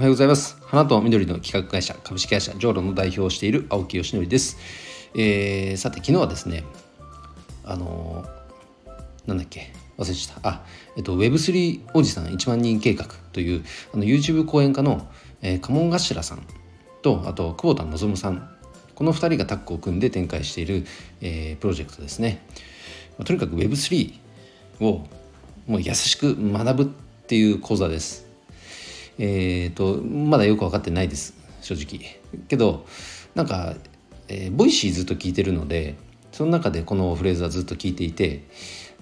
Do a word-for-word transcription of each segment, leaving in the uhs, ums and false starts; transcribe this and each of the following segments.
おはようございます。花と緑の企画会社株式会社ジョーロの代表をしている青木義則です。えー、さて昨日はですねあのー、なんだっけ忘れちゃったあ、えっと、ウェブスリー おじさんいちまん人計画というあの YouTube 講演家の、えー、鴨頭さんとあと久保田望さん、このふたりがタッグを組んで展開している、えー、プロジェクトですね。まあ、とにかく ウェブスリー をもう優しく学ぶっていう講座です。えーと、まだよく分かってないです正直けど、なんか、えー、ボイシーずっと聞いてるのでその中でこのフレーズはずっと聞いていて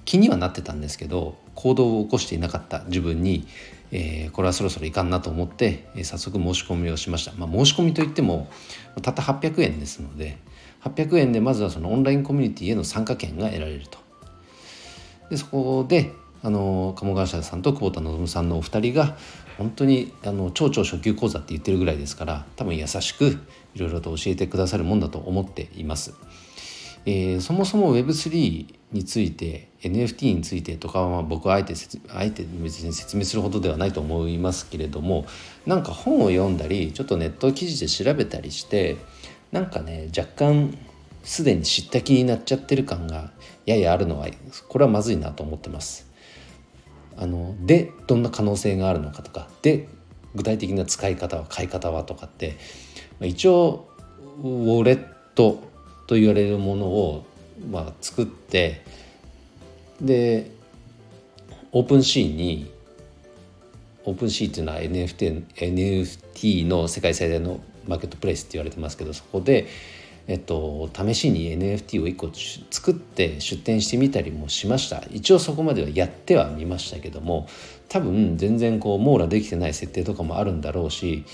気にはなってたんですけど行動を起こしていなかった自分に、えー、これはそろそろいかんなと思って、えー、早速申し込みをしました。まあ、申し込みといってもたったはっぴゃくえんですので、はっぴゃくえんでまずはそのオンラインコミュニティへの参加権が得られると。でそこであの鴨頭さんと久保田望さんのお二人が本当にあの超超初級講座って言ってるぐらいですから、多分優しくいろいろと教えてくださるもんだと思っています。えー、そもそも ウェブスリー について エヌエフティー についてとかは、まあ、僕はあえてあえて別に説明するほどではないと思いますけれども、なんか本を読んだりちょっとネット記事で調べたりしてなんかね若干すでに知った気になっちゃってる感がややあるのはこれはまずいなと思ってます。あのでどんな可能性があるのかとかで具体的な使い方は買い方はとかって、まあ、一応ウォレットと言われるものを、まあ、作って、でオープンシーにオープンシーっていうのは エヌエフティー の世界最大のマーケットプレイスって言われてますけど、そこで、えっと、試しに エヌエフティー をいっこ作って出展してみたりもしました。一応そこまではやってはみましたけども、多分全然こう網羅できてない設定とかもあるんだろうし、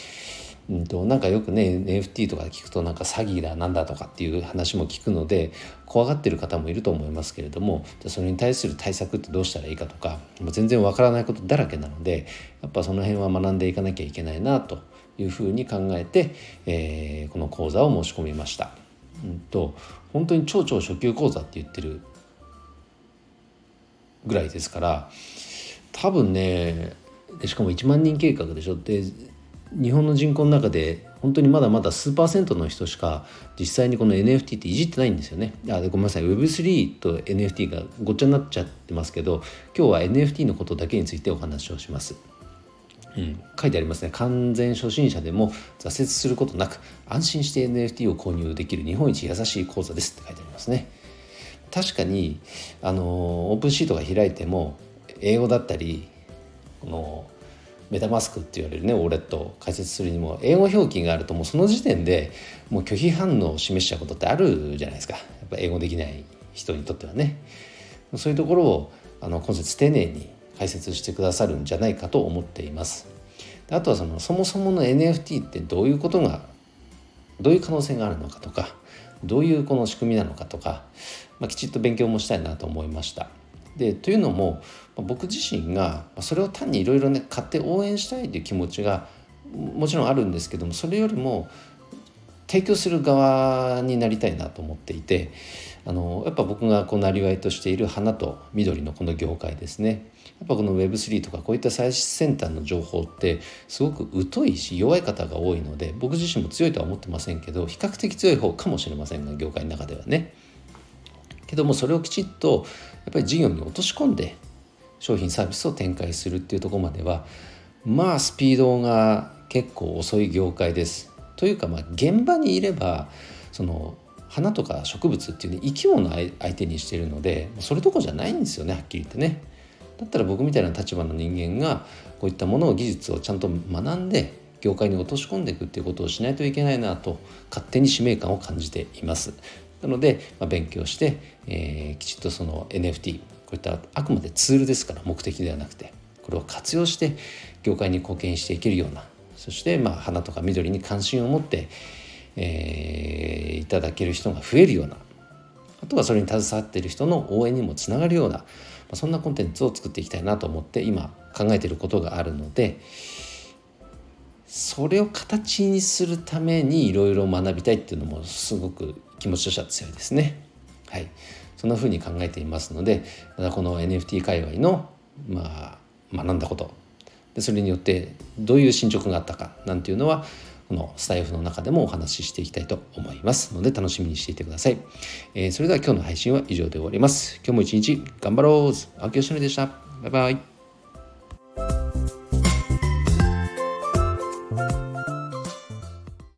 うん、となんかよくね エヌエフティー とか聞くとなんか詐欺だなんだとかっていう話も聞くので怖がってる方もいると思いますけれども、じゃそれに対する対策ってどうしたらいいかとかもう全然わからないことだらけなので、やっぱその辺は学んでいかなきゃいけないなというふうに考えて、えー、この講座を申し込みました。うん、と本当に超超初級講座って言ってるぐらいですから、多分ねでしかもいちまん人計画でしょって、日本の人口の中で本当にまだまだ数パーセントの人しか実際にこの エヌエフティー っていじってないんですよね。あ、ごめんなさい ウェブスリー と エヌエフティー がごっちゃになっちゃってますけど、今日は エヌエフティー のことだけについてお話をします。うん、書いてありますね。完全初心者でも挫折することなく安心して エヌエフティー を購入できる日本一優しい講座ですって書いてありますね。確かにあのオープンシートが開いても英語だったりこのメタマスクって言われるねウォレットを解説するにも英語表記があるともうその時点でもう拒否反応を示しちゃうことってあるじゃないですか。やっぱ英語できない人にとってはね、そういうところをあの今節丁寧に解説してくださるんじゃないかと思っています。あとはそのそもそもの エヌエフティー ってどういうことがどういう可能性があるのかとかどういうこの仕組みなのかとか、まあ、きちっと勉強もしたいなと思いました。でというのも僕自身がそれを単にいろいろね買って応援したいという気持ちがもちろんあるんですけども、それよりも提供する側になりたいなと思っていて、あのやっぱ僕がこうなりわいとしている花と緑のこの業界ですね、やっぱこの ウェブスリー とかこういった最先端の情報ってすごく疎いし弱い方が多いので、僕自身も強いとは思ってませんけど比較的強い方かもしれませんが業界の中ではね、けどもそれをきちっとやっぱり事業に落とし込んで商品サービスを展開するっていうところまではまあスピードが結構遅い業界です。というかまあ現場にいればその花とか植物っていうね生き物を相手にしているのでそれどころじゃないんですよね、はっきり言ってね。だったら僕みたいな立場の人間がこういったものを技術をちゃんと学んで業界に落とし込んでいくっていうことをしないといけないなと勝手に使命感を感じています。なので、まあ、勉強して、えー、きちっとその エヌエフティー こういったあくまでツールですから目的ではなくてこれを活用して業界に貢献していけるような、そしてまあ花とか緑に関心を持って、えー、いただける人が増えるような、あとはそれに携わっている人の応援にもつながるような、まあ、そんなコンテンツを作っていきたいなと思って今考えていることがあるので、それを形にするためにいろいろ学びたいっていうのもすごく気持ちとしては強いですね。はい、そんな風に考えていますので、またこの エヌエフティー 界隈の、まあ、学んだこと、でそれによってどういう進捗があったかなんていうのはこのスタイフの中でもお話ししていきたいと思いますので楽しみにしていてください、えー、それでは今日の配信は以上で終わります。今日も一日頑張ろう。青木よしのりでした。バイバイ。